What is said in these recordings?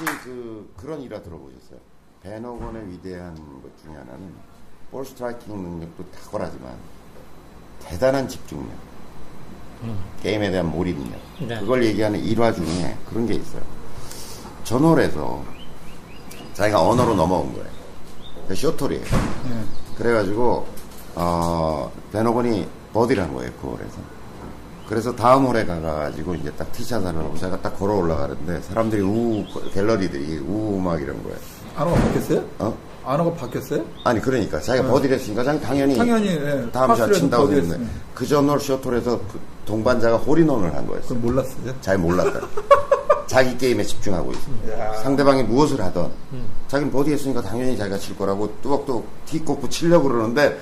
혹시 그런 일화 들어보셨어요? 벤 호건의 위대한 것 중에 하나는 볼 스트라이킹 능력도 탁월하지만 대단한 집중력, 게임에 대한 몰입력, 네. 그걸 얘기하는 일화 중에 그런 게 있어요. 전홀에서 자기가 언어로 넘어온 거예요. 그 쇼트홀이에요. 네. 그래가지고 벤 호건이 버디를 한 거예요, 그 홀에서. 그래서 다음 홀에 가가지고 이제 딱 티샷을 하고 제가 딱 걸어 올라가는데 사람들이 갤러리들이 우우 막 이런 거예요. 안어가 바뀌었어요? 안어가 바뀌었어요? 아니 그러니까 자기가 네. 버디를 했으니까 자기 당연히 네. 다음 샷 친다고 했는데 그 전홀 쇼트홀에서 그 동반자가 홀인원을 한 거였어요. 그걸 몰랐어요? 잘 몰랐어요. 자기 게임에 집중하고 있어요. 상대방이 무엇을 하던 자기는 버디 했으니까 당연히 자기가 칠 거라고 뚜벅뚜벅 티 꽂고 치려고 그러는데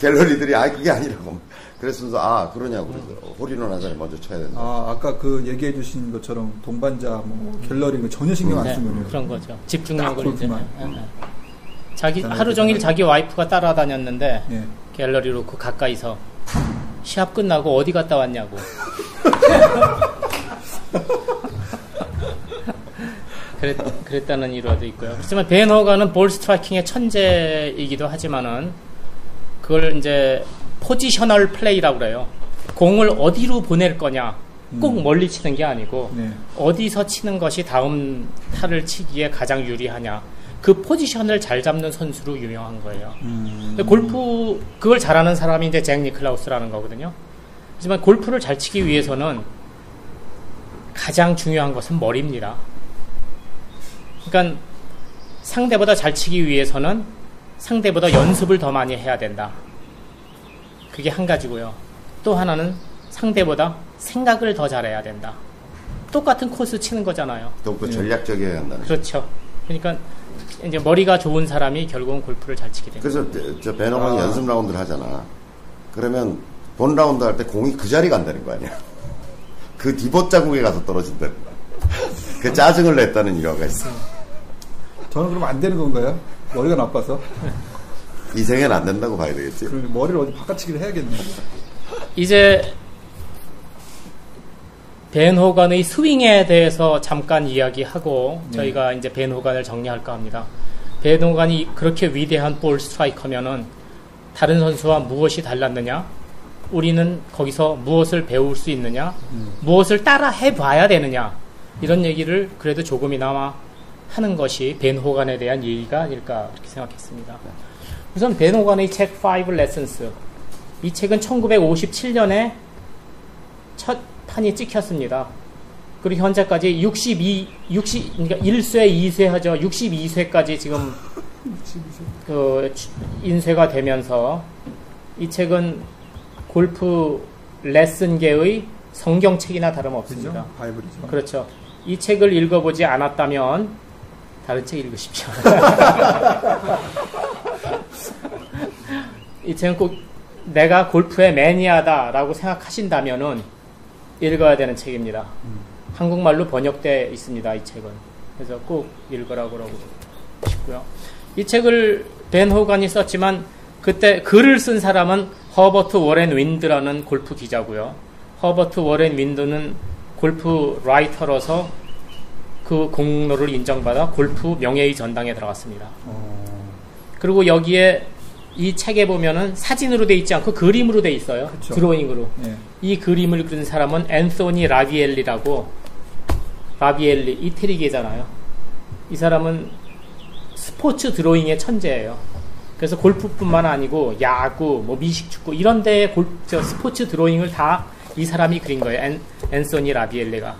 갤러리들이 아 그게 아니라고 그래서 그러냐고 그래서 홀인원 하자면 먼저 쳐야 된다. 아까 그 얘기해 주신 것처럼 동반자 뭐 갤러리 뭐 전혀 신경 안 쓰면 네, 그런 거죠. 집중력으로 이제 자기 하루 종일 자기 와이프가 따라다녔는데 네. 갤러리로 그 가까이서 시합 끝나고 어디 갔다 왔냐고. 그랬다는 일화도 있고요. 그렇지만 벤 호건은 볼 스트라이킹의 천재이기도 하지만은 그걸 이제 포지셔널 플레이라고 그래요. 공을 어디로 보낼 거냐. 꼭 멀리 치는 게 아니고 네. 어디서 치는 것이 다음 타를 치기에 가장 유리하냐. 그 포지션을 잘 잡는 선수로 유명한 거예요. 근데 골프 그걸 잘하는 사람이 이제 잭 니클라우스라는 거거든요. 하지만 골프를 잘 치기 위해서는 가장 중요한 것은 머리입니다. 그러니까 상대보다 잘 치기 위해서는 상대보다 연습을 더 많이 해야 된다. 그게 한 가지고요. 또 하나는 상대보다 생각을 더 잘해야 된다. 똑같은 코스 치는 거잖아요. 또 그 전략적이어야 한다는 그렇죠. 그러니까 이제 머리가 좋은 사람이 결국은 골프를 잘 치게 됩니다. 그래서 저 벤 호건이 연습 라운드를 하잖아. 그러면 본 라운드 할 때 공이 그 자리 간다는 거 아니야. 그 디봇 자국에 가서 떨어진다는 거야. 그 짜증을 냈다는 일화가 있어요. 저는 그럼 안 되는 건가요? 머리가 나빠서? 이 생엔 안 된다고 봐야 되겠지. 그럼 머리를 어디 바깥치기를 해야겠네. 이제 벤 호건의 스윙에 대해서 잠깐 이야기하고 네. 저희가 이제 벤 호건을 정리할까 합니다. 벤 호건이 그렇게 위대한 볼 스트라이커면은 다른 선수와 무엇이 달랐느냐? 우리는 거기서 무엇을 배울 수 있느냐? 무엇을 따라 해봐야 되느냐? 이런 얘기를 그래도 조금이나마 하는 것이 벤 호건에 대한 얘기가 아닐까 그렇게 생각했습니다. 우선 벤 호건의 책 Five Lessons 이 책은 1957년에 첫 판이 찍혔습니다. 그리고 현재까지 그러니까 1쇄, 2쇄 하죠. 62쇄까지 지금 그 인쇄가 되면서 이 책은 골프 레슨계의 성경책이나 다름없습니다. 바이블이죠. 그렇죠. 이 책을 읽어보지 않았다면 다른 책 읽으십시오. 이 책은 꼭 내가 골프의 매니아다라고 생각하신다면은 읽어야 되는 책입니다. 한국말로 번역돼 있습니다. 이 책은. 그래서 꼭 읽으라고 그러고 싶고요. 이 책을 벤 호건이 썼지만 그때 글을 쓴 사람은 허버트 워렌 윈드라는 골프 기자고요. 허버트 워렌 윈드는 골프 라이터로서 그 공로를 인정받아 골프 명예의 전당에 들어갔습니다. 그리고 여기에 이 책에 보면은 사진으로 돼 있지 않고 그림으로 돼 있어요. 그쵸. 드로잉으로. 예. 이 그림을 그린 사람은 앤소니 라비엘리 이태리계잖아요. 이 사람은 스포츠 드로잉의 천재예요. 그래서 골프뿐만 아니고 야구, 뭐 미식축구 이런 데에 스포츠 드로잉을 다 이 사람이 그린 거예요. 앤소니 라비엘리가.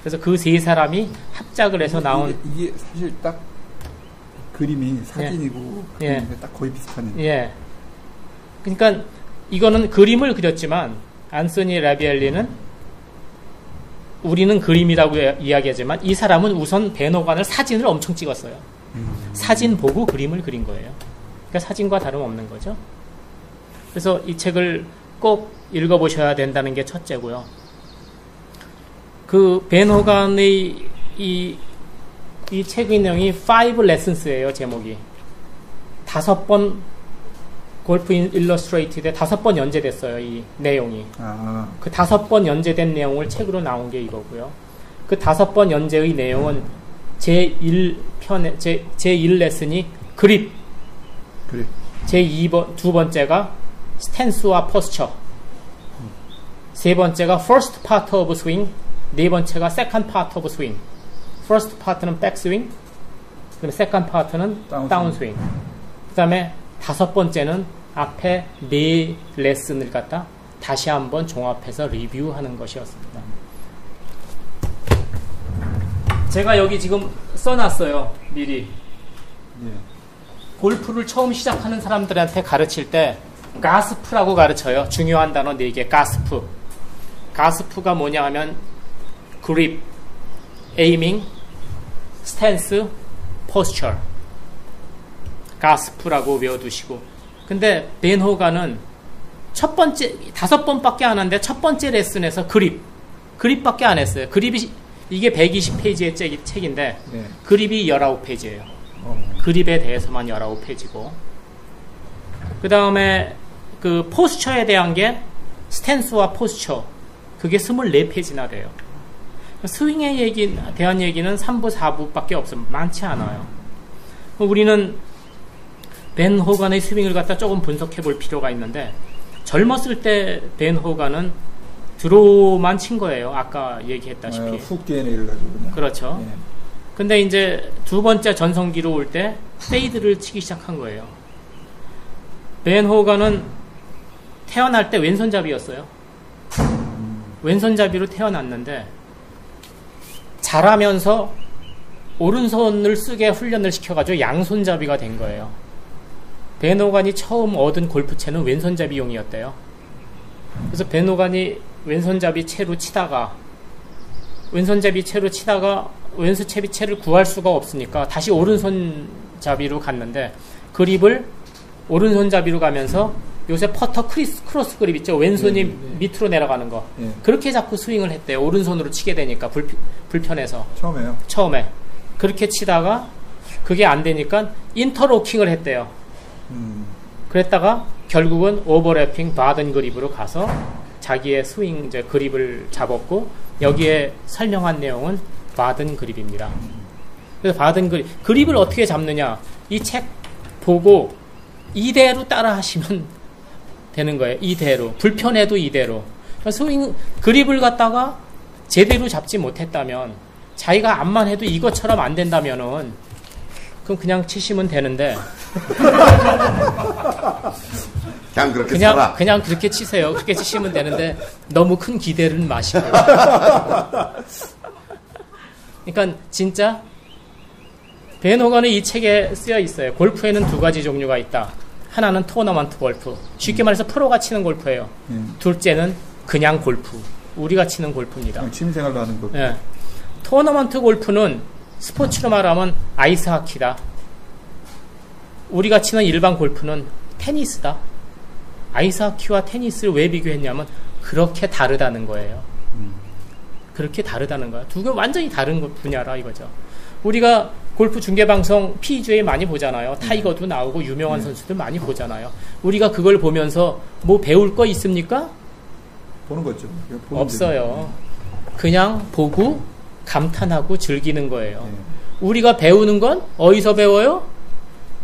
그래서 그 세 사람이 합작을 해서 나온 이게 사실 딱 그림이 사진이고 예. 그림이 예. 딱 거의 비슷하네요. 예. 그러니까 이거는 그림을 그렸지만 앤소니 라비엘리는 우리는 그림이라고 이야기하지만 이 사람은 우선 벤 호건을 사진을 엄청 찍었어요. 사진 보고 그림을 그린 거예요. 그러니까 사진과 다름없는 거죠. 그래서 이 책을 꼭 읽어보셔야 된다는 게 첫째고요. 그 벤 호간의 이 책의 내용이 Five Lessons예요. 제목이 5번 골프 일러스트레이티드에 5번 연재됐어요. 이 내용이. 아. 그 5번 연재된 내용을 책으로 나온 게 이거고요. 그 5번 연재의 내용은 제1편에 제1 레슨이 그립. 그립. 제2번 두 번째가 스탠스와 포스처. 세 번째가 first part of swing. 네 번째가 second part of swing. first part는 백스윙. 그다음에 second part는 다운스윙. 그다음에 5번째는 앞에 네 레슨을 갖다 다시 한번 종합해서 리뷰하는 것이었습니다. 제가 여기 지금 써놨어요. 미리. 네. 골프를 처음 시작하는 사람들한테 가르칠 때 가스프라고 가르쳐요. 중요한 단어 4개. 가스프. 가스프가 뭐냐 하면 그립, 에이밍, 스탠스, 포스처. 가스프라고 외워두시고. 근데 벤 호간은 첫 번째 5번밖에 안 하는데 첫 번째 레슨에서 그립밖에 안 했어요. 그립이 이게 120페이지의 책인데 네. 그립이 19페이지예요. 그립에 대해서만 19페이지고. 그 다음에 그 포스처에 대한 게 스탠스와 포스처 그게 24페이지나 돼요. 스윙에 대한 얘기는 3부, 4부밖에 없어요. 많지 않아요. 우리는 벤 호간의 스윙을 갖다 조금 분석해 볼 필요가 있는데 젊었을 때 벤 호간은 드로우만 친 거예요. 아까 얘기했다시피. 훅 DNA를 가지고. 그렇죠. 네. 근데 이제 두 번째 전성기로 올 때 페이드를 치기 시작한 거예요. 벤 호간은 태어날 때 왼손잡이였어요. 왼손잡이로 태어났는데 자라면서 오른손을 쓰게 훈련을 시켜가지고 양손잡이가 된 거예요. 벤 호간이 처음 얻은 골프채는 왼손잡이용이었대요. 그래서 벤 호간이 왼손잡이 채로 치다가 왼손잡이 채를 구할 수가 없으니까 다시 오른손잡이로 갔는데 그립을 오른손잡이로 가면서 요새 퍼터 크로스 그립 있죠? 왼손이 밑으로 내려가는 거. 네. 그렇게 자꾸 스윙을 했대요. 오른손으로 치게 되니까 불편해서. 처음에. 그렇게 치다가 그게 안 되니까 인터로킹을 했대요. 그랬다가 결국은 오버래핑 바든 그립으로 가서 자기의 스윙 이제 그립을 잡았고 여기에 설명한 내용은 바든 그립입니다. 그래서 바든 그립을 어떻게 잡느냐 이 책 보고 이대로 따라 하시면 되는 거예요. 이대로. 불편해도 이대로. 스윙 그립을 갖다가 제대로 잡지 못했다면 자기가 암만 해도 이것처럼 안 된다면은 그럼 그냥 치시면 되는데 그냥 그렇게 치세요. 그렇게 치시면 되는데 너무 큰 기대는 마시고. 그러니까 진짜 벤 호건은 이 책에 쓰여 있어요. 골프에는 두 가지 종류가 있다. 하나는 토너먼트 골프. 쉽게 말해서 프로가 치는 골프예요. 둘째는 그냥 골프. 우리가 치는 골프입니다. 취미생활로 하는 골프. 네. 토너먼트 골프는 스포츠로 말하면 아이스하키다. 우리가 치는 일반 골프는 테니스다. 아이스하키와 테니스를 왜 비교했냐면 그렇게 다르다는 거예요. 그렇게 다르다는 거야. 두 개 완전히 다른 분야라 이거죠. 우리가 골프 중계방송 PGA 많이 보잖아요. 타이거도 나오고 유명한 선수들 많이 보잖아요. 우리가 그걸 보면서 뭐 배울 거 있습니까? 보는 거죠. 없어요. 그냥 보고 감탄하고 즐기는 거예요. 우리가 배우는 건 어디서 배워요?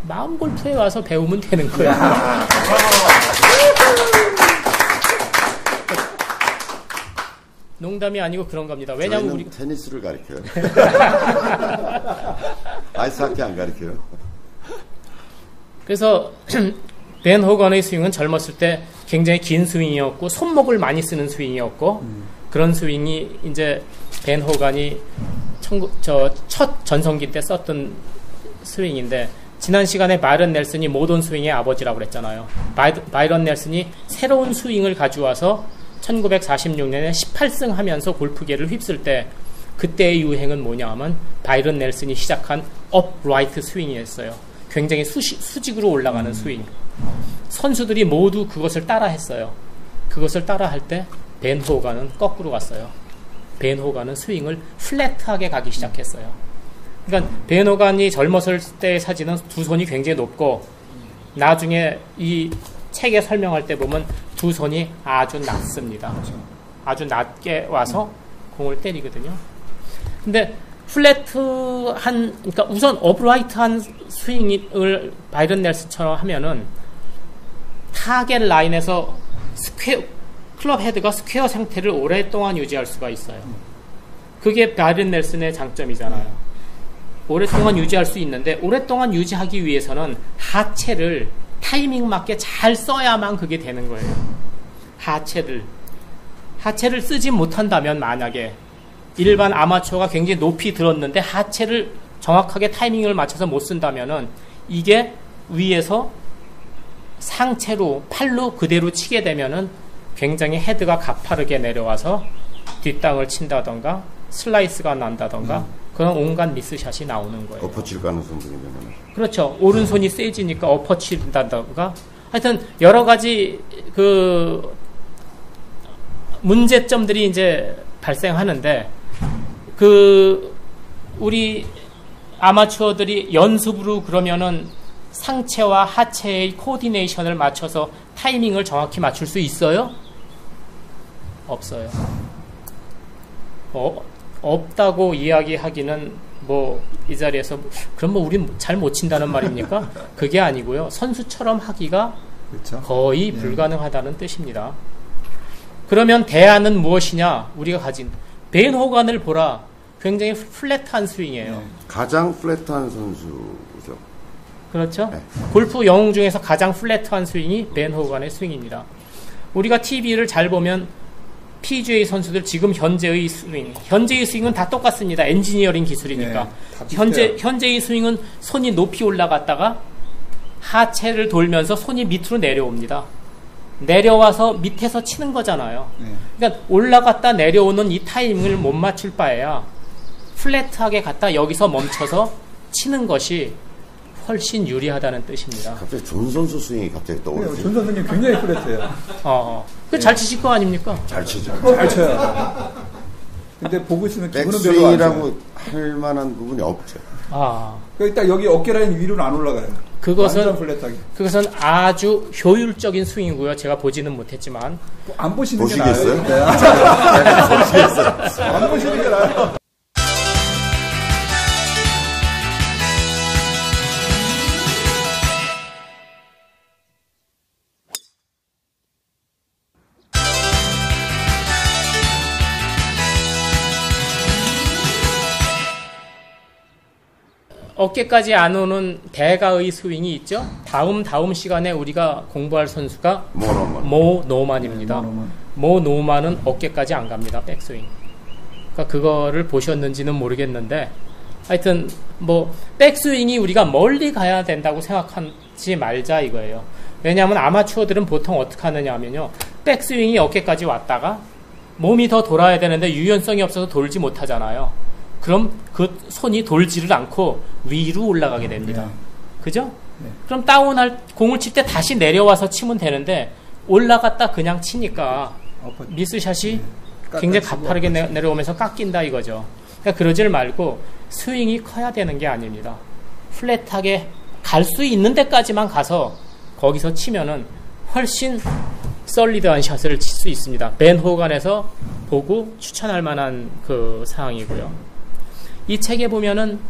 마음 골프에 와서 배우면 되는 거예요. 농담이 아니고 그런 겁니다. 왜냐면 우리 테니스를 가르쳐요. 아이스하키 안 가르쳐요. 그래서 벤 호건의 스윙은 젊었을 때 굉장히 긴 스윙이었고 손목을 많이 쓰는 스윙이었고 그런 스윙이 이제 벤 호건이 첫 전성기 때 썼던 스윙인데 지난 시간에 바이런 넬슨이 모던 스윙의 아버지라고 그랬잖아요. 바이런 넬슨이 새로운 스윙을 가져와서 1946년에 18승 하면서 골프계를 휩쓸 때 그때의 유행은 뭐냐 하면 바이런 넬슨이 시작한 업라이트 스윙이었어요. 굉장히 수직으로 올라가는 스윙. 선수들이 모두 그것을 따라 했어요. 그것을 따라 할 때 벤 호간은 거꾸로 갔어요. 벤 호간은 스윙을 플랫하게 가기 시작했어요. 그러니까 벤 호간이 젊었을 때 사진은 두 손이 굉장히 높고, 나중에 이 책에 설명할 때 보면 두 손이 아주 낮습니다. 아주 낮게 와서 공을 때리거든요. 근데 플랫한, 그러니까 우선 업라이트한 스윙을 바이런 넬슨처럼 하면은 타겟 라인에서 스퀘어, 클럽 헤드가 스퀘어 상태를 오랫동안 유지할 수가 있어요. 그게 바이런 넬슨의 장점이잖아요. 오랫동안 유지할 수 있는데, 오랫동안 유지하기 위해서는 하체를 타이밍 맞게 잘 써야만 그게 되는 거예요. 하체를 쓰지 못한다면, 만약에 일반 아마추어가 굉장히 높이 들었는데 하체를 정확하게 타이밍을 맞춰서 못 쓴다면은 이게 위에서 상체로 팔로 그대로 치게 되면은 굉장히 헤드가 가파르게 내려와서 뒷땅을 친다던가 슬라이스가 난다던가 그런 온갖 미스샷이 나오는 거예요. 엎어칠 가능성이 되면, 그렇죠. 오른손이 세지니까 엎어친다던가, 하여튼 여러 가지 그 문제점들이 이제 발생하는데, 그 우리 아마추어들이 연습으로 그러면은 상체와 하체의 코디네이션을 맞춰서 타이밍을 정확히 맞출 수 있어요? 없어요. 없다고 이야기하기는 뭐 이 자리에서 그럼 뭐 우린 잘 못 친다는 말입니까? 그게 아니고요. 선수처럼 하기가, 그렇죠? 거의 불가능하다는 뜻입니다. 그러면 대안은 무엇이냐? 우리가 가진 벤 호간을 보라. 굉장히 플랫한 스윙이에요. 가장 플랫한 선수죠. 그렇죠. 골프 영웅 중에서 가장 플랫한 스윙이 벤 호간의 스윙입니다. 우리가 TV를 잘 보면 PGA 선수들 지금 현재의 스윙, 현재의 스윙은 다 똑같습니다. 엔지니어링 기술이니까. 현재의 스윙은 손이 높이 올라갔다가 하체를 돌면서 손이 밑으로 내려옵니다. 내려와서 밑에서 치는 거잖아요. 그러니까 올라갔다 내려오는 이 타이밍을 못 맞출 바에야 플랫하게 갔다 여기서 멈춰서 치는 것이 훨씬 유리하다는 뜻입니다. 갑자기 존 선수 스윙이 갑자기 떠오르네요. 존 선수님 굉장히 플랫해요. 그 잘 치실 거 아닙니까? 잘 치죠. 잘 쳐요. 근데 보고 있으면 기분은 별로 안 좋아요. 백스윙이라고 할 만한 부분이 없죠. 그러니까 딱 여기 어깨라인 위로는 안 올라가요. 그것은 아주 효율적인 스윙이고요. 제가 보지는 못했지만. 안 보시는 게 나아요. 안 보시는 게 나아요. 어깨까지 안 오는 대가의 스윙이 있죠. 다음 시간에 우리가 공부할 선수가 모 노만입니다. 모 노만은 어깨까지 안 갑니다. 백스윙. 그러니까 그거를 보셨는지는 모르겠는데, 하여튼 뭐 백스윙이 우리가 멀리 가야 된다고 생각하지 말자 이거예요. 왜냐하면 아마추어들은 보통 어떻게 하느냐 하면요, 백스윙이 어깨까지 왔다가 몸이 더 돌아야 되는데 유연성이 없어서 돌지 못하잖아요. 그럼 그 손이 돌지를 않고 위로 올라가게 됩니다. 그죠? 그럼 다운할, 공을 칠 때 다시 내려와서 치면 되는데 올라갔다 그냥 치니까 미스샷이 굉장히 가파르게 내려오면서 깎인다 이거죠. 그러니까 그러질 말고 스윙이 커야 되는 게 아닙니다. 플랫하게 갈 수 있는 데까지만 가서 거기서 치면은 훨씬 솔리드한 샷을 칠 수 있습니다. 벤 호간에서 보고 추천할 만한 그 사항이고요. 이 책에 보면은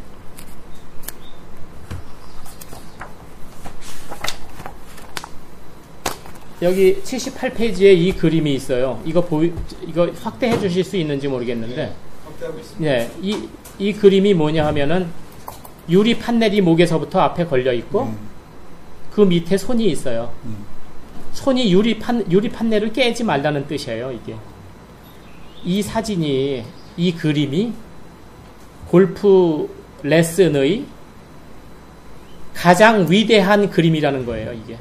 여기 78페이지에 이 그림이 있어요. 이거 확대해 주실 수 있는지 모르겠는데, 확대하고 있습니다. 네, 이 그림이 뭐냐 하면은 유리 판넬이 목에서부터 앞에 걸려 있고 그 밑에 손이 있어요. 손이 유리 판넬을 깨지 말라는 뜻이에요. 이게 이 그림이 골프 레슨의 가장 위대한 그림이라는 거예요, 이게.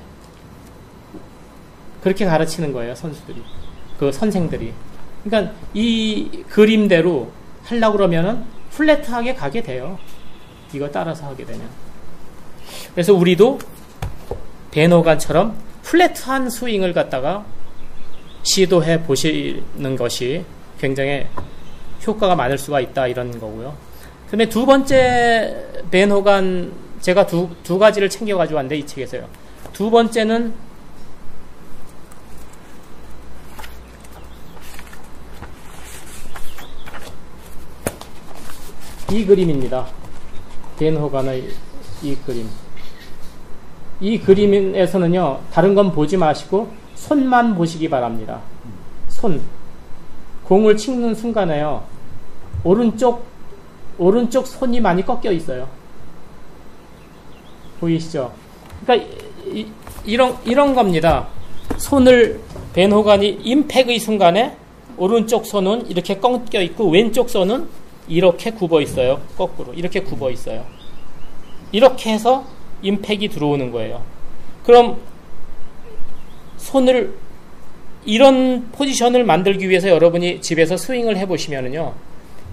그렇게 가르치는 거예요, 선수들이. 그 선생들이. 그러니까 이 그림대로 하려고 그러면은 플랫하게 가게 돼요. 이거 따라서 하게 되면. 그래서 우리도 벤 호간처럼 플랫한 스윙을 갖다가 시도해 보시는 것이 굉장히 효과가 많을 수가 있다, 이런 거고요. 그 다음에 두 번째 벤 호간, 제가 두 가지를 챙겨 가져왔는데 이 책에서요. 두 번째는 이 그림입니다. 벤 호간의 이 그림. 이 그림에서는요, 다른 건 보지 마시고 손만 보시기 바랍니다. 손. 공을 치는 순간에요, 오른쪽 손이 많이 꺾여 있어요. 보이시죠? 그러니까 이런 겁니다. 손을, 벤 호간이 임팩의 순간에 오른쪽 손은 이렇게 꺾여 있고 왼쪽 손은 이렇게 굽어 있어요. 거꾸로 이렇게 굽어 있어요. 이렇게 해서 임팩이 들어오는 거예요. 그럼 손을 이런 포지션을 만들기 위해서 여러분이 집에서 스윙을 해보시면은요,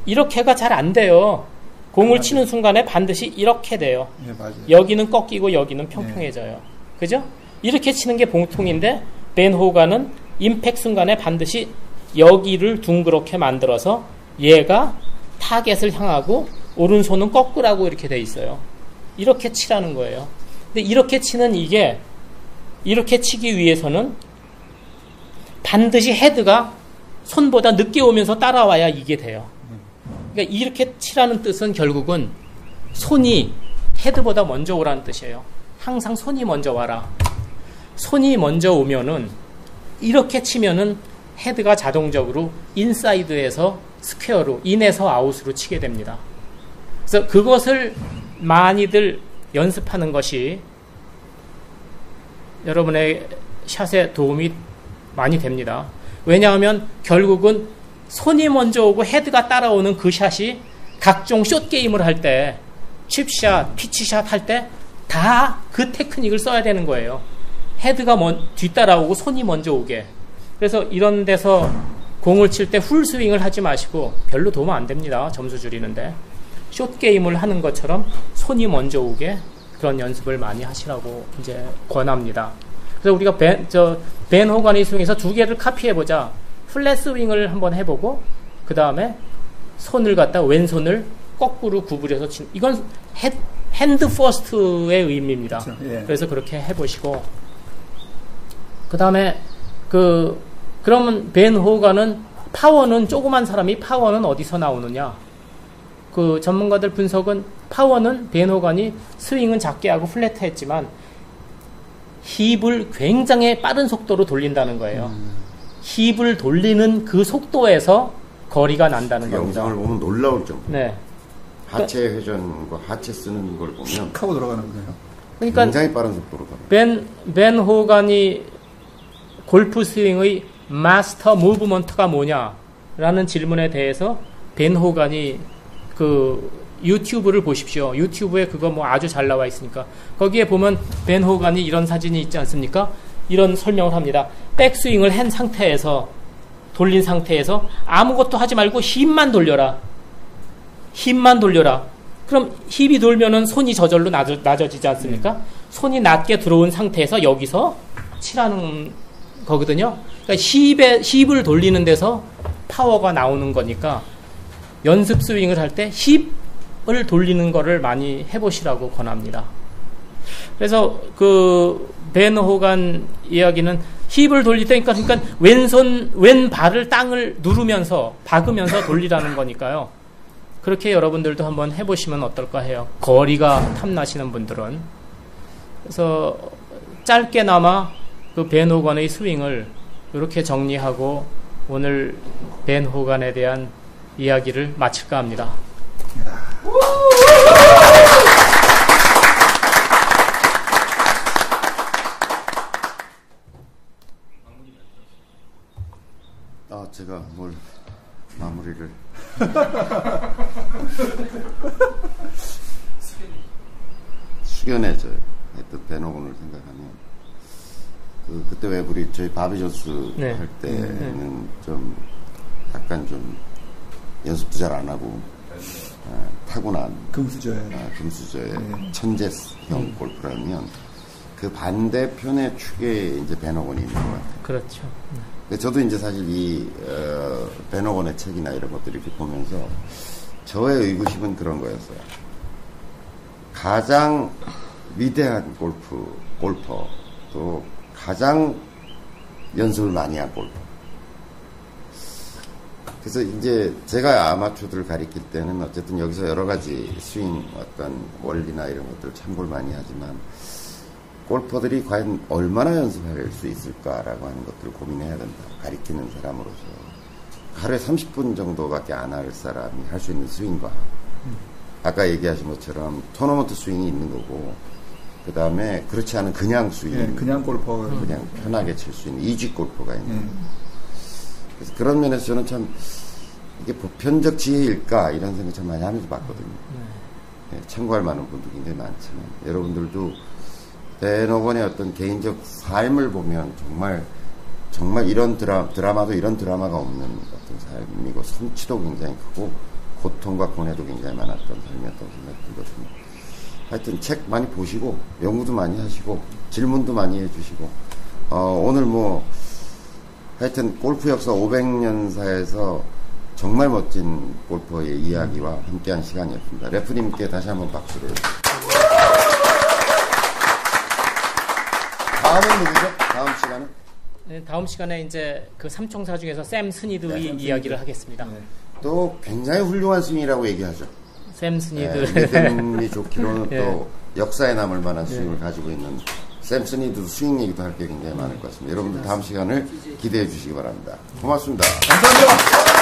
이렇게가 잘 안 돼요. 공을 치는 순간에 반드시 이렇게 돼요. 네, 맞아요. 여기는 꺾이고 여기는 평평해져요. 네. 그죠? 이렇게 치는 게 봉통인데, 벤 호간은 임팩 순간에 반드시 여기를 둥그렇게 만들어서 얘가 타겟을 향하고 오른손은 꺾으라고 이렇게 돼 있어요. 이렇게 치라는 거예요. 근데 이렇게 치는 이게, 이렇게 치기 위해서는 반드시 헤드가 손보다 늦게 오면서 따라와야 이게 돼요. 그러니까 이렇게 치라는 뜻은 결국은 손이 헤드보다 먼저 오라는 뜻이에요. 항상 손이 먼저 와라. 손이 먼저 오면은 이렇게 치면은 헤드가 자동적으로 인사이드에서 스퀘어로, 인에서 아웃으로 치게 됩니다. 그래서 그것을 많이들 연습하는 것이 여러분의 샷에 도움이 많이 됩니다. 왜냐하면 결국은 손이 먼저 오고 헤드가 따라오는 그 샷이 각종 숏게임을 할 때, 칩샷, 피치샷 할 때 다 그 테크닉을 써야 되는 거예요. 헤드가 뒤따라오고 손이 먼저 오게. 그래서 이런 데서 공을 칠 때 풀스윙을 하지 마시고, 별로 도움 안 됩니다. 점수 줄이는데. 숏게임을 하는 것처럼 손이 먼저 오게 그런 연습을 많이 하시라고 이제 권합니다. 그래서 우리가 벤 호간의 스윙에서 두 개를 카피해보자. 플랫 스윙을 한번 해보고, 그 다음에 손을 갖다 왼손을 거꾸로 구부려서 치는, 이건 핸드 퍼스트의 의미입니다. 그렇죠. 예. 그래서 그렇게 해보시고, 그 다음에 그러면 벤 호간은 파워는, 조그만 사람이 파워는 어디서 나오느냐? 그 전문가들 분석은 파워는, 벤 호간이 스윙은 작게 하고 플랫했지만 힙을 굉장히 빠른 속도로 돌린다는 거예요. 힙을 돌리는 그 속도에서 거리가 난다는 겁니다. 영상을 보면 놀라울 정도. 네. 하체 회전과 하체 쓰는 걸 보면 킥하고 들어가는 거예요. 그러니까 굉장히 빠른 속도로. 벤 호간이 골프 스윙의 마스터 무브먼트가 뭐냐라는 질문에 대해서 벤 호간이 유튜브를 보십시오. 유튜브에 그거 뭐 아주 잘 나와 있으니까. 거기에 보면 벤 호간이 이런 사진이 있지 않습니까? 이런 설명을 합니다. 백스윙을 한 상태에서, 돌린 상태에서 아무것도 하지 말고 힙만 돌려라. 힙만 돌려라. 그럼 힙이 돌면은 손이 저절로 낮아지지 않습니까? 손이 낮게 들어온 상태에서 여기서 치라는 거거든요. 그러니까 힙을 돌리는 데서 파워가 나오는 거니까, 연습 스윙을 할 때 힙을 돌리는 거를 많이 해보시라고 권합니다. 그래서 벤 호간 이야기는 힙을 돌릴 때니까, 그러니까 왼발을 땅을 누르면서, 박으면서 돌리라는 거니까요. 그렇게 여러분들도 한번 해보시면 어떨까 해요. 거리가 탐나시는 분들은. 그래서 짧게나마 벤 호간의 스윙을 이렇게 정리하고 오늘 벤 호간에 대한 이야기를 마칠까 합니다. 아, 제가 뭘 마무리를. 숙연해져요. 벤 호간을 생각하면. 그때 왜 우리 저희 바비 존스, 네, 할 때는, 네, 좀 약간 좀 연습도 잘 안 하고, 타고난 금수저의 천재형 골프라면, 그 반대편의 축에 이제 벤 호간이 있는 것 같아요. 그렇죠. 저도 이제 사실 이 벤 호건의 책이나 이런 것들을 이렇게 보면서 저의 의구심은 그런 거였어요. 가장 위대한 골퍼 또 가장 연습을 많이 한 골퍼. 그래서 이제 제가 아마추어들을 가리킬 때는 어쨌든 여기서 여러 가지 스윙 어떤 원리나 이런 것들을 참고를 많이 하지만 골퍼들이 과연 얼마나 연습할 수 있을까라고 하는 것들을 고민해야 된다. 가리키는 사람으로서 하루에 30분 정도밖에 안 할 사람이 할 수 있는 스윙과 아까 얘기하신 것처럼 토너먼트 스윙이 있는 거고 그 다음에 그렇지 않은 그냥 스윙, 네, 그냥 골퍼, 그냥 편하게 칠 수 있는 이지 골퍼가 있는 그래서 그런 면에서 저는 참 이게 보편적 지혜일까 이런 생각 참 많이 하면서 봤거든요. 네. 네, 참고할 만한 분도 굉장히 많지만 여러분들도 벤 호건의 어떤 개인적 삶을 보면 정말 이런 드라마도 이런 드라마가 없는 어떤 삶이고 성취도 굉장히 크고 고통과 고뇌도 굉장히 많았던 삶이었다고 생각들거든요. 하여튼 책 많이 보시고 연구도 많이 하시고 질문도 많이 해주시고 오늘 뭐 하여튼 골프 역사 500년사에서 정말 멋진 골퍼의 이야기와 함께한 시간이었습니다. 레프님께 다시 한번 박수를. 다음은 누구죠? 다음 시간은? 네, 다음 시간에 이제 그 삼총사 중에서 샘 스니드의 이야기를 하겠습니다. 네. 또 굉장히 훌륭한 스윙이라고 얘기하죠. 샘 스니드. 리듬이 좋기로는 네. 또 역사에 남을 만한 스윙을 네. 가지고 있는 샘 스니드 스윙 얘기도 할 게 굉장히 많을 것 같습니다. 여러분들 다음 시간을 기대해 주시기 바랍니다. 고맙습니다. 감사합니다.